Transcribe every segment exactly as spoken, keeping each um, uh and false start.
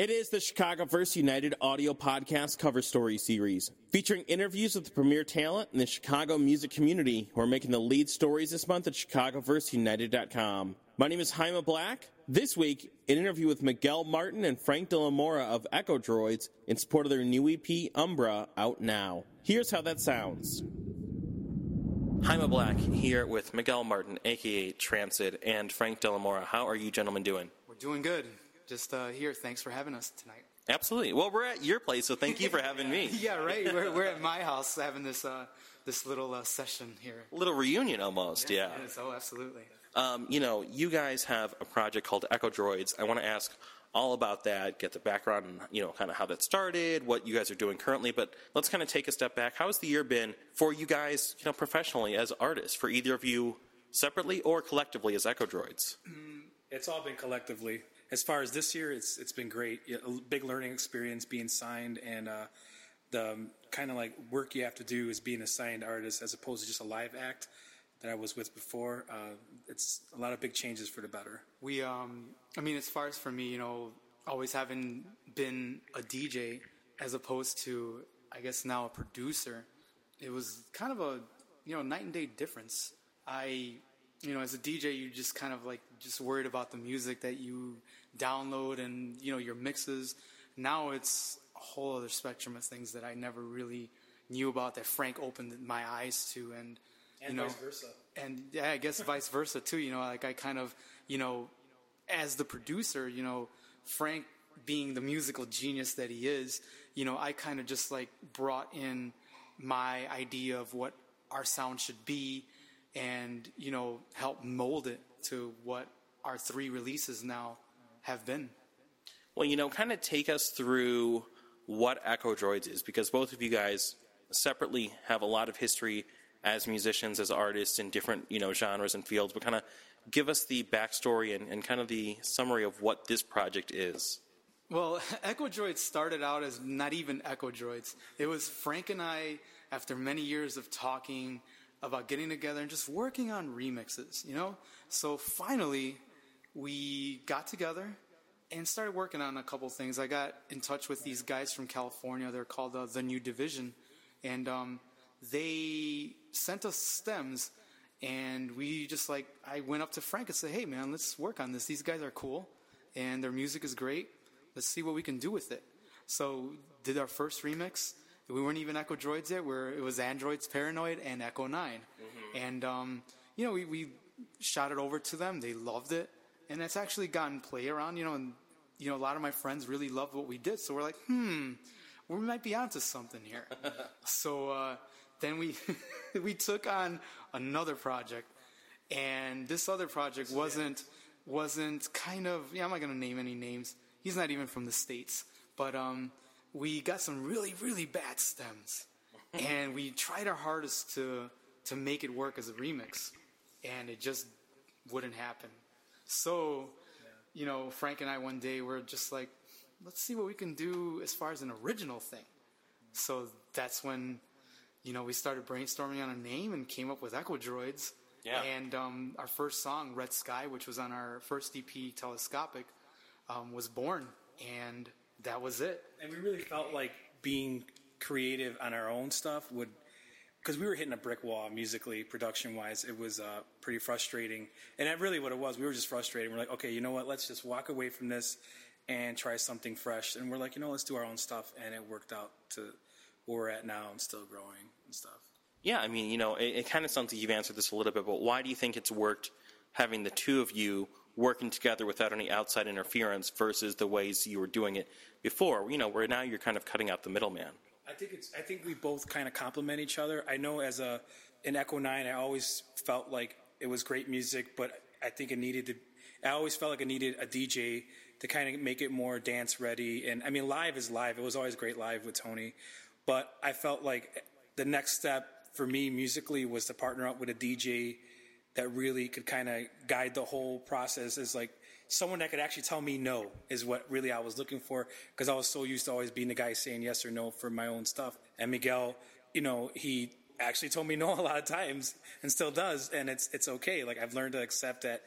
It is the ChicagoVerseUnited audio podcast cover story series, featuring interviews with the premier talent in the Chicago music community who are making the lead stories this month at Chicago Verse United dot com. My name is Haima Black. This week, an interview with Miguel Martin and Frank DeLamora of EchoDroids in support of their new E P, Umbra, out now. Here's how that sounds. Haima Black here with Miguel Martin, a k a. Trancid, and Frank DeLamora. How are you gentlemen doing? We're doing good. Just uh, here, thanks for having us tonight. Absolutely. Well, we're at your place, so thank you for having me. Yeah, right. We're, we're at my house having this uh, this little uh, session here. Little reunion almost, yeah. yeah. Is, oh, absolutely. Um, you know, you guys have a project called EchoDroids. I want to ask all about that, get the background, and, you know, kind of how that started, what you guys are doing currently. But let's kind of take a step back. How has the year been for you guys, you know, professionally as artists, for either of you separately or collectively as EchoDroids? It's all been collectively. As far as this year, it's it's been great. A big learning experience being signed, and uh, the um, kind of like work you have to do is being a signed artist as opposed to just a live act that I was with before. Uh, it's a lot of big changes for the better. We, um, I mean, as far as for me, you know, always having been a D J as opposed to, I guess now a producer, it was kind of a, you know, night and day difference. I... You know, as a D J, you just kind of like just worried about the music that you download and, you know, your mixes. Now it's a whole other spectrum of things that I never really knew about that Frank opened my eyes to. And, and you know, vice versa. And yeah, I guess vice versa too. You know, like I kind of, you know, as the producer, you know, Frank being the musical genius that he is, you know, I kind of just like brought in my idea of what our sound should be. And, you know, help mold it to what our three releases now have been. Well, you know, kind of take us through what EchoDroids is, because both of you guys separately have a lot of history as musicians, as artists in different, you know, genres and fields. But kind of give us the backstory and, and kind of the summary of what this project is. Well, EchoDroids started out as not even EchoDroids. It was Frank and I, after many years of talking about getting together and just working on remixes, you know? So finally, we got together and started working on a couple things. I got in touch with these guys from California. They're called uh, The New Division. And um, they sent us stems. And we just, like, I went up to Frank and said, hey, man, let's work on this. These guys are cool. And their music is great. Let's see what we can do with it. So did our first remix. We weren't even EchoDroids yet. We're, it was Androids Paranoid and Echo Nine. Mm-hmm. And, um, you know, we, we shot it over to them. They loved it. And that's actually gotten play around, you know, and, you know, a lot of my friends really loved what we did. So we're like, hmm, we might be onto something here. so uh, then we we took on another project. And this other project wasn't, wasn't kind of, yeah, I'm not going to name any names. He's not even from the States. But, um... we got some really, really bad stems, and we tried our hardest to to make it work as a remix, and it just wouldn't happen. So, you know, Frank and I one day were just like, let's see what we can do as far as an original thing. So that's when, you know, we started brainstorming on a name and came up with EchoDroids. Yeah. And um, our first song, Red Sky, which was on our first E P, Telescopic, um, was born, and that was it. And we really felt like being creative on our own stuff would, because we were hitting a brick wall musically, production-wise. It was uh, pretty frustrating. And that really what it was. We were just frustrated. We're like, okay, you know what? Let's just walk away from this and try something fresh. And we're like, you know, let's do our own stuff. And it worked out to where we're at now and still growing and stuff. Yeah, I mean, you know, it, it kind of sounds like you've answered this a little bit, but why do you think it's worked having the two of you working together without any outside interference versus the ways you were doing it before, you know, where now you're kind of cutting out the middleman? I think it's, I think we both kind of complement each other. I know as a, in Echo Nine, I always felt like it was great music, but I think it needed to, I always felt like it needed a D J to kind of make it more dance ready. And I mean, live is live. It was always great live with Tony, but I felt like the next step for me musically was to partner up with a D J that really could kind of guide the whole process, is like someone that could actually tell me no is what really I was looking for, because I was so used to always being the guy saying yes or no for my own stuff. And Miguel, you know, he actually told me no a lot of times and still does, and it's it's okay. Like, I've learned to accept that,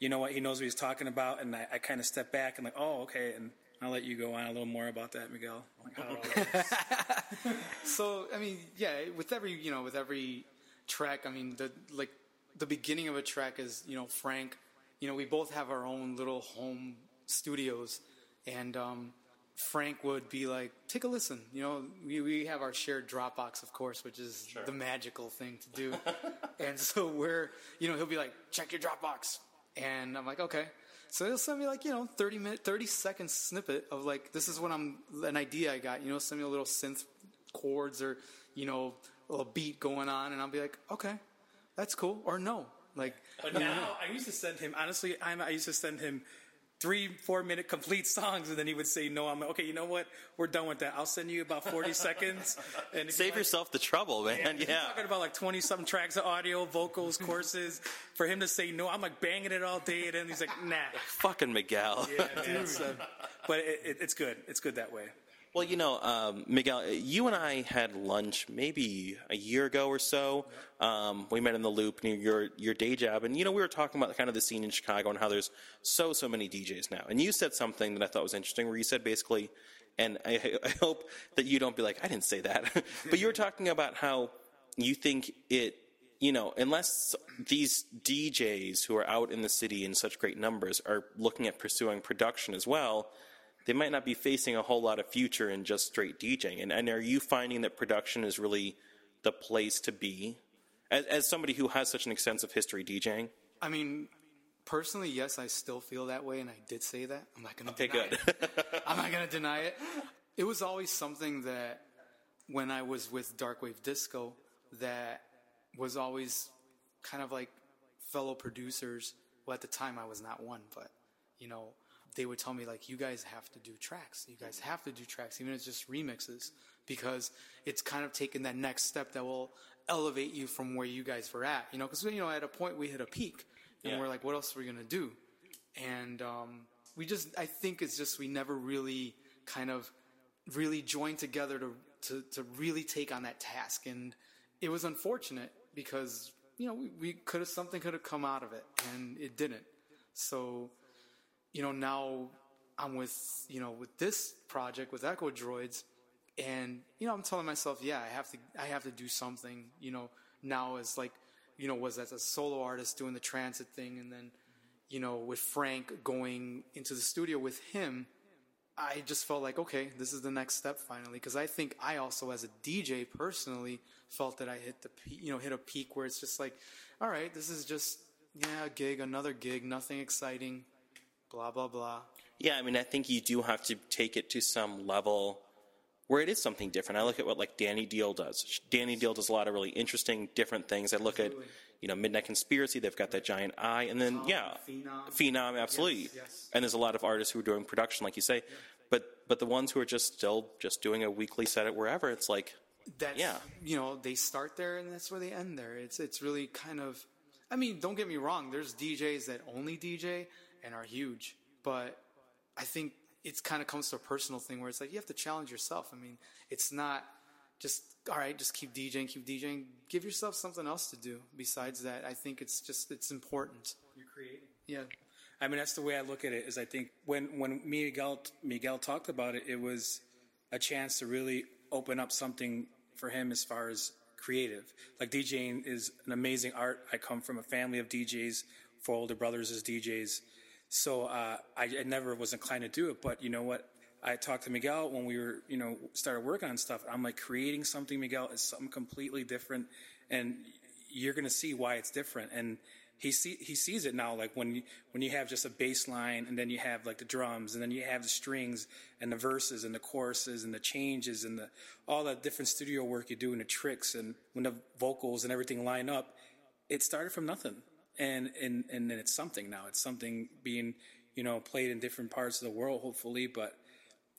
you know what, he knows what he's talking about, and I, I kind of step back and like, oh, okay, and I'll let you go on a little more about that, Miguel. Like, how it all works. So, I mean, yeah, with every, you know, with every track, I mean, the like the beginning of a track is, you know, Frank, you know, we both have our own little home studios, and um, Frank would be like, take a listen. You know, we, we have our shared Dropbox, of course, which is sure. the magical thing to do. And so we're, you know, he'll be like, check your Dropbox. And I'm like, okay. So he'll send me like, you know, thirty minute, thirty second snippet of like, this is what I'm, an idea I got, you know, send me a little synth chords or, you know, a little beat going on. And I'll be like, okay, that's cool. Or no. Like, but now know. I used to send him, honestly, I'm, I used to send him three, four minute complete songs. And then he would say, no, I'm like, okay, you know what? We're done with that. I'll send you about forty seconds. And save like, yourself the trouble, man. Yeah. yeah. Talking about like twenty something tracks of audio, vocals, courses for him to say, no, I'm like banging it all day. And then he's like, nah, fucking Miguel. Yeah, man, it's, uh, but it, it, it's good. It's good that way. Well, you know, um, Miguel, you and I had lunch maybe a year ago or so. Um, we met in the Loop near your your day job. And, you know, we were talking about kind of the scene in Chicago and how there's so, so many D Js now. And you said something that I thought was interesting where you said basically, and I, I hope that you don't be like, I didn't say that. But you were talking about how you think it, you know, unless these D Js who are out in the city in such great numbers are looking at pursuing production as well, they might not be facing a whole lot of future in just straight DJing. And, and are you finding that production is really the place to be as, as somebody who has such an extensive history DJing? I mean, personally, yes, I still feel that way. And I did say that. I'm not going to deny it. Okay, good. I'm not going to deny it. It was always something that when I was with Darkwave Disco, that was always kind of like fellow producers. Well, at the time I was not one, but you know, they would tell me, like, you guys have to do tracks. You guys have to do tracks, even if it's just remixes, because it's kind of taking that next step that will elevate you from where you guys were at. You know, because, you know, at a point we hit a peak, and yeah. we're like, what else are we going to do? And um, we just, I think it's just we never really kind of really joined together to, to, to really take on that task. And it was unfortunate because, you know, we, we could have, something could have come out of it, and it didn't. So... you know, now I'm with, you know, with this project with EchoDroids, and, you know, I'm telling myself, yeah, I have to, I have to do something, you know, now as like, you know, was as a solo artist doing the Trancid thing. And then, you know, with Frank going into the studio with him, I just felt like, okay, this is the next step finally. Cause I think I also, as a D J personally, felt that I hit the, you know, hit a peak where it's just like, all right, this is just, yeah, a gig, another gig, nothing exciting. Blah, blah, blah. Yeah, I mean, I think you do have to take it to some level where it is something different. I look at what, like, Danny Deal does. Danny Deal does a lot of really interesting, different things. I look absolutely. at, you know, Midnight Conspiracy. They've got that giant eye. And then, oh, yeah, Phenom. Phenom, absolutely. Yes, yes. And there's a lot of artists who are doing production, like you say. Yeah. But but the ones who are just still just doing a weekly set at wherever, it's like, that's, yeah. you know, they start there, and that's where they end there. It's It's really kind of, I mean, don't get me wrong. There's D Js that only D J and are huge, but I think it's kind of comes to a personal thing where it's like you have to challenge yourself. I mean, it's not just all right, just keep DJing, keep DJing. Give yourself something else to do besides that. I think it's just it's important. You're creating. Yeah. I mean, that's the way I look at it. Is I think when when Miguel Miguel talked about it, it was a chance to really open up something for him as far as creative. Like DJing is an amazing art. I come from a family of D Js, four older brothers as D Js. So uh, I, I never was inclined to do it, but you know what? I talked to Miguel when we were, you know, started working on stuff. I'm like, creating something, Miguel, is something completely different, and you're gonna see why it's different. And he see he sees it now, like when you, when you have just a bass line, and then you have like the drums, and then you have the strings, and the verses, and the choruses, and the changes, and the all the different studio work you do, and the tricks, and when the vocals and everything line up. It started from nothing. And, and and then it's something now. It's something being, you know, played in different parts of the world, hopefully. But,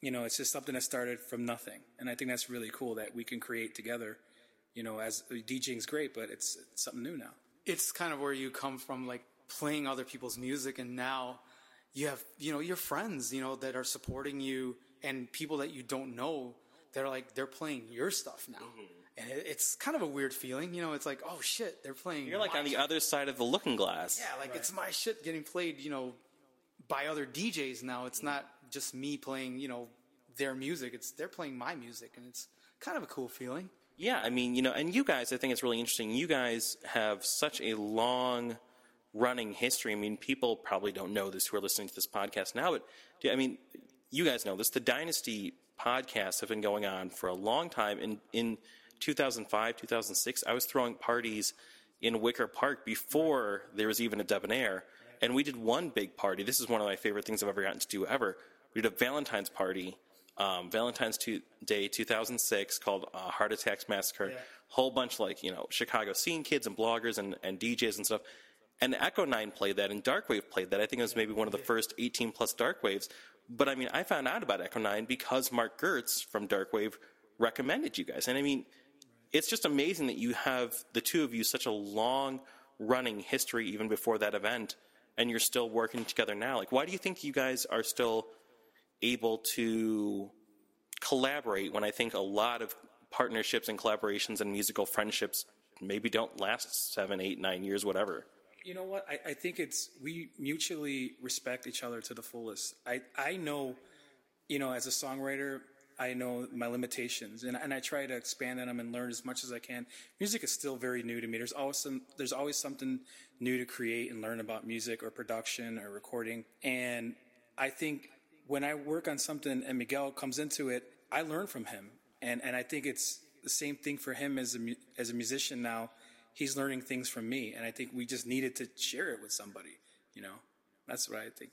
you know, it's just something that started from nothing. And I think that's really cool that we can create together, you know, as DJing's great, but it's, it's something new now. It's kind of where you come from, like playing other people's music. And now you have, you know, your friends, you know, that are supporting you and people that you don't know that are like, they're playing your stuff now. Mm-hmm. And it's kind of a weird feeling, you know, it's like, oh shit, they're playing. You're like on the shit. Other side of the looking glass. Yeah, like right. It's my shit getting played, you know, by other D Js now. It's mm-hmm. not just me playing, you know, their music. It's they're playing my music, and it's kind of a cool feeling. Yeah, I mean, you know, and you guys, I think it's really interesting. You guys have such a long running history. I mean, people probably don't know this who are listening to this podcast now, but I mean, you guys know this. The Dynasty podcasts have been going on for a long time. And in two thousand five, two thousand six, I was throwing parties in Wicker Park before there was even a Debonair. And we did one big party. This is one of my favorite things I've ever gotten to do ever. We did a Valentine's party, um, Valentine's Day two thousand six, called uh, Heart Attacks Massacre. Yeah. Whole bunch like, you know, Chicago scene kids and bloggers and, and D Js and stuff. And Echo Nine played that, and Darkwave played that. I think it was maybe one of the first eighteen-plus Darkwaves. But, I mean, I found out about Echo Nine because Mark Gertz from Darkwave recommended you guys. And, I mean, it's just amazing that you have, the two of you, such a long-running history even before that event, and you're still working together now. Like, why do you think you guys are still able to collaborate when I think a lot of partnerships and collaborations and musical friendships maybe don't last seven, eight, nine years, whatever? You know what? I, I think it's we mutually respect each other to the fullest. I, I know, you know, as a songwriter, I know my limitations, and and I try to expand on them and learn as much as I can. Music is still very new to me. There's always some, there's always something new to create and learn about music or production or recording. And I think when I work on something and Miguel comes into it, I learn from him, and and I think it's the same thing for him as a as a musician now. He's learning things from me, and I think we just needed to share it with somebody, you know? That's what I think.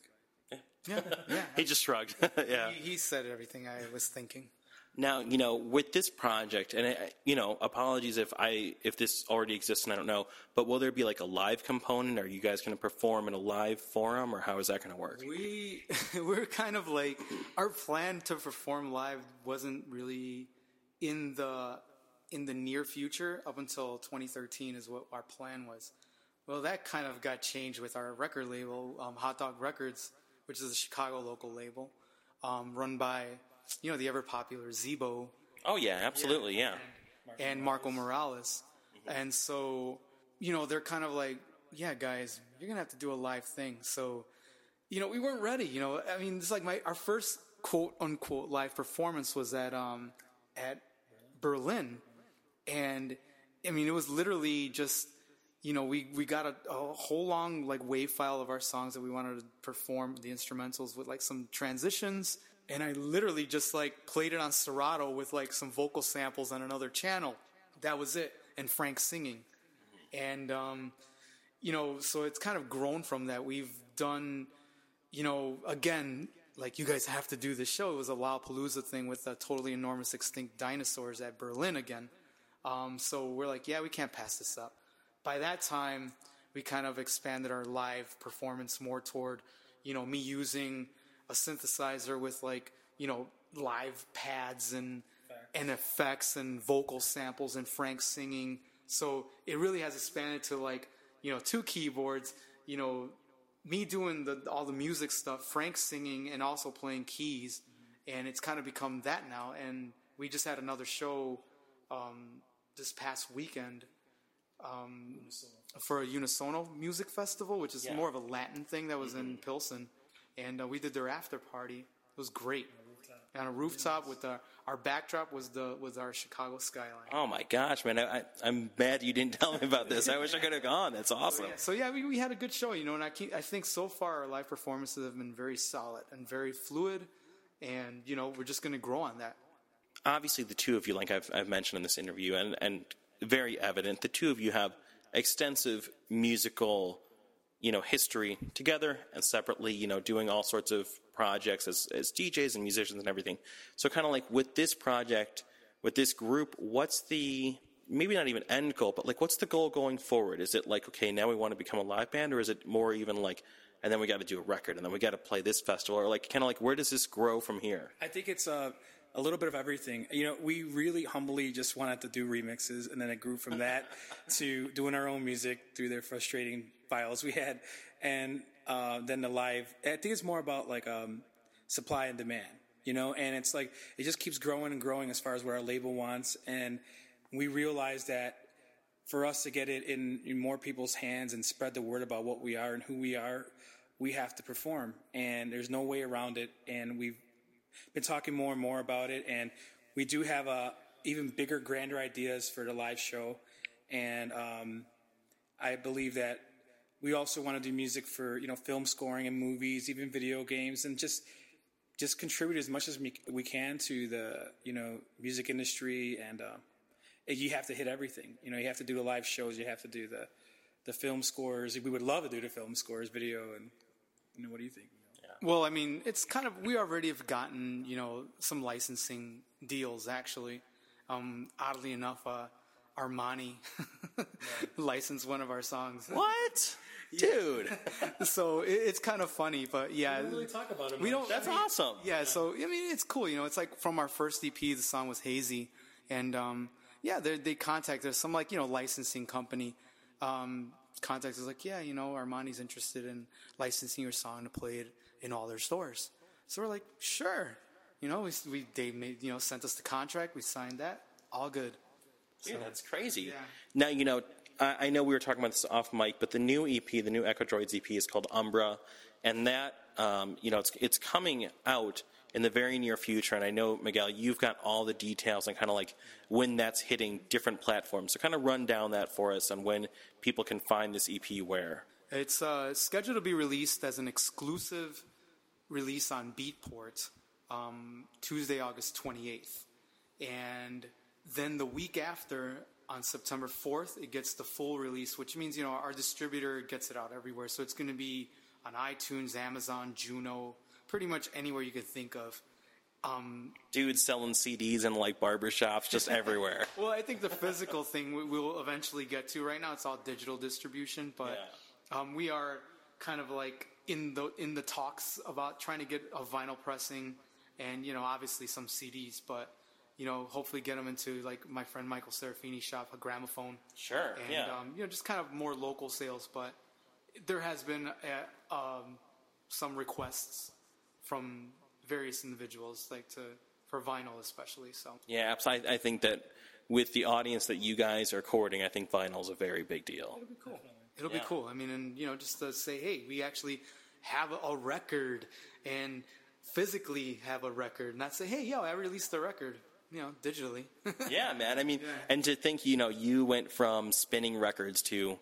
Yeah. yeah, yeah. He just shrugged. yeah. He, he said everything I was thinking. Now, you know, with this project, and, I, you know, apologies if I if this already exists and I don't know, but will there be like a live component? Are you guys going to perform in a live forum, or how is that going to work? We, we're kind of like, our plan to perform live wasn't really in the... in the near future. Up until twenty thirteen is what our plan was. Well, that kind of got changed with our record label, um, Hot Dog Records, which is a Chicago local label, um, run by, you know, the ever popular Zebo. Oh yeah, absolutely, yeah. yeah. And Marco Morales. Mm-hmm. And so, you know, they're kind of like, yeah, guys, you're gonna have to do a live thing. So, you know, we weren't ready. You know, I mean, it's like my our first quote unquote live performance was at um at Berlin. And, I mean, it was literally just, you know, we, we got a, a whole long, like, wave file of our songs that we wanted to perform, the instrumentals with, like, some transitions. And I literally just, like, played it on Serato with, like, some vocal samples on another channel. That was it. And Frank singing. And, um, you know, so it's kind of grown from that. We've done, you know, again, like, you guys have to do this show. It was a Lollapalooza thing with a Totally Enormous Extinct Dinosaurs at Berlin again. Um, so we're like, yeah, we can't pass this up. By that time, we kind of expanded our live performance more toward, you know, me using a synthesizer with, like, you know, live pads and and effects and vocal samples and Frank singing. So it really has expanded to, like, you know, two keyboards, you know, me doing the all the music stuff, Frank singing and also playing keys. And it's kind of become that now. And we just had another show um this past weekend um, for a Unisono music festival, which is yeah. more of a Latin thing that was mm-hmm. in Pilsen. And uh, we did their after party. It was great. On a rooftop, on a rooftop with our, our backdrop was the was our Chicago skyline. Oh, my gosh, man. I, I, I'm mad you didn't tell me about this. I wish I could have gone. That's awesome. So, yeah, so yeah we, we had a good show, you know, and I, keep, I think so far our live performances have been very solid and very fluid. And, you know, we're just going to grow on that. Obviously, the two of you, like I've, I've mentioned in this interview, and, and very evident, the two of you have extensive musical, you know, history together and separately, you know, doing all sorts of projects as, as D Js and musicians and everything. So kind of like with this project, with this group, what's the, maybe not even end goal, but like what's the goal going forward? Is it like, okay, now we want to become a live band, or is it more even like, and then we got to do a record, and then we got to play this festival, or like kind of like where does this grow from here? I think it's a... Uh... a little bit of everything. You know, we really humbly just wanted to do remixes, and then it grew from that to doing our own music through their frustrating files we had. And uh, then the live, I think it's more about like um, supply and demand, you know, and it's like it just keeps growing and growing as far as what our label wants. And we realized that for us to get it in, in more people's hands and spread the word about what we are and who we are, we have to perform, and there's no way around it. And we've been talking more and more about it, and we do have a even bigger, grander ideas for the live show. And um, I believe that we also want to do music for, you know, film scoring and movies, even video games, and just just contribute as much as we can to the, you know, music industry. And um, you have to hit everything. You know, you have to do the live shows, you have to do the the film scores. We would love to do the film scores, video, and, you know, what do you think? Yeah. Well, I mean, it's kind of, we already have gotten, you know, some licensing deals, actually. Um, oddly enough, uh, Armani licensed one of our songs. What? Dude. So it, it's kind of funny, but yeah. We don't really talk about it. We don't, that's I mean, awesome. Yeah, yeah, so, I mean, it's cool. You know, it's like from our first E P, the song was Hazy. And, um, yeah, they contacted us, some, like, you know, licensing company. Um, contacted us like, yeah, you know, Armani's interested in licensing your song to play it in all their stores. So we're like, sure. You know, we, we they made, you know, sent us the contract. We signed that. All good. Dude, so, that's crazy. Yeah. Now, you know, I, I know we were talking about this off mic, but the new E P, the new EchoDroids E P, is called Umbra, and that, um, you know, it's it's coming out in the very near future. And I know, Miguel, you've got all the details and kind of like when that's hitting different platforms. So kind of run down that for us and when people can find this E P where. It's uh, scheduled to be released as an exclusive release on Beatport um, Tuesday, August twenty-eighth. And then the week after, on September fourth, it gets the full release, which means, you know, our distributor gets it out everywhere. So it's going to be on iTunes, Amazon, Juno, pretty much anywhere you could think of. Um, Dudes selling C Ds in, like, barbershops, just everywhere. Well, I think the physical thing we will eventually get to. Right now it's all digital distribution, but yeah. um, we are kind of, like, in the in the talks about trying to get a vinyl pressing and, you know, obviously some C Ds, but, you know, hopefully get them into, like, my friend Michael Serafini's shop, A Gramophone. Sure, and, yeah. Um, you know, just kind of more local sales, but there has been a, um, some requests from various individuals, like to for vinyl especially. So yeah, I, I think that with the audience that you guys are courting, I think vinyl's a very big deal. It'll be cool. It'll yeah. be cool. I mean, and you know, just to say, hey, we actually have a record and physically have a record, not say, hey, yo, I released the record, you know, digitally. Yeah, man. I mean, yeah. And to think, you know, you went from spinning records to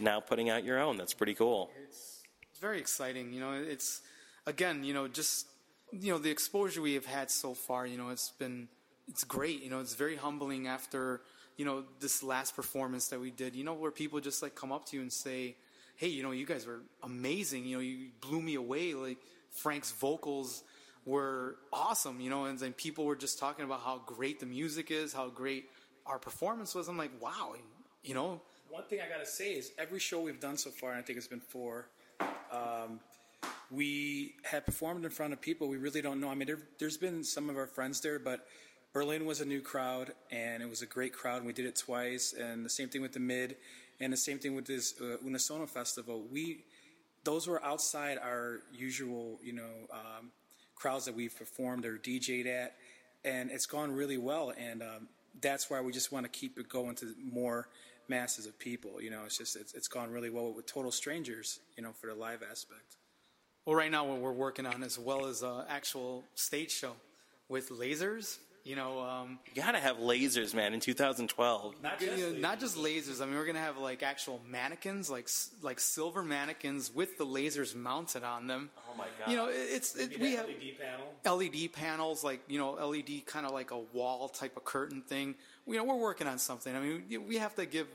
now putting out your own. That's pretty cool. It's, it's very exciting. You know, it's. Again, you know, just, you know, the exposure we have had so far, you know, it's been, it's great. You know, it's very humbling after, you know, this last performance that we did, you know, where people just like come up to you and say, hey, you know, you guys were amazing. You know, you blew me away. Like Frank's vocals were awesome, you know, and then people were just talking about how great the music is, how great our performance was. I'm like, wow, you know. One thing I got to say is every show we've done so far, and I think it's been four, um, we have performed in front of people we really don't know. I mean, there, there's been some of our friends there, but Berlin was a new crowd, and it was a great crowd, and we did it twice, and the same thing with the Mid, and the same thing with this uh, Unisono Festival. We, those were outside our usual, you know, um, crowds that we've performed or D J'd at, and it's gone really well, and um, that's why we just want to keep it going to more masses of people. You know, it's just, it's, it's gone really well with total strangers, you know, for the live aspect. Well, right now what we're working on as well as an actual stage show with lasers. You know, um, you gotta have lasers, man. In two thousand twelve, not just, you know, not just lasers. I mean, we're gonna have like actual mannequins, like like silver mannequins with the lasers mounted on them. Oh my god! You know, it's it, we have L E D panel. L E D panels, like, you know, L E D kind of like a wall type of curtain thing. You know, we're working on something. I mean, we have to give,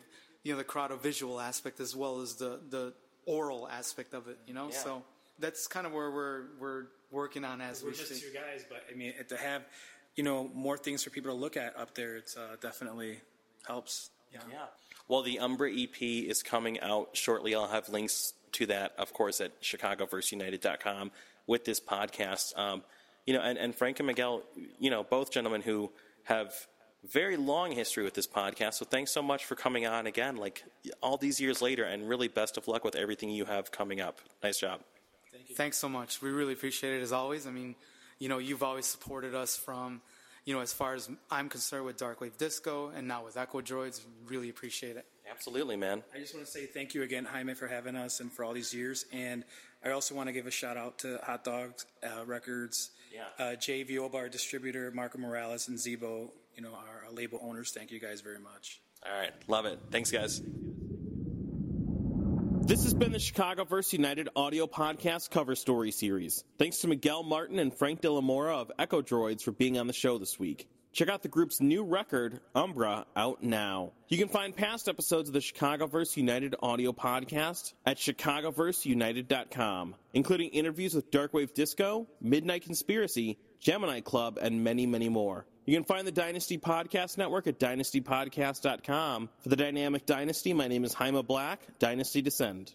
you know, the crowd a visual aspect as well as the the oral aspect of it. You know, yeah. So. That's kind of where we're we're working on as we're we just see. Two guys, but I mean, to have, you know, more things for people to look at up there, it's uh, definitely helps. Yeah. yeah. Well, the Umbra E P is coming out shortly. I'll have links to that, of course, at Chicago Verse United dot com with this podcast. Um, you know, and, and Frank and Miguel, you know, both gentlemen who have very long history with this podcast. So thanks so much for coming on again, like all these years later, and really best of luck with everything you have coming up. Nice job. Thank you. Thanks so much. We really appreciate it as always. I mean, you know, you've always supported us from, you know, as far as I'm concerned with Darkwave Disco and now with EchoDroids. Really appreciate it. Absolutely, man. I just want to say thank you again, Jaime, for having us and for all these years. And I also want to give a shout out to Hot Dog uh, Records, yeah. uh, J V O. Bar Distributor, Marco Morales, and Zebo, you know, our, our label owners. Thank you guys very much. All right. Love it. Thanks, guys. This has been the ChicagoVerseUnited Audio Podcast Cover Story Series. Thanks to Miguel Martin and Frank DeLamora of EchoDroids for being on the show this week. Check out the group's new record, Umbra, out now. You can find past episodes of the ChicagoVerseUnited Audio Podcast at chicago verse united dot com, including interviews with Darkwave Disco, Midnight Conspiracy, Gemini Club, and many, many more. You can find the Dynasty Podcast Network at dynasty podcast dot com. For the Dynamic Dynasty, my name is Jaime Black, Dynasty Descend.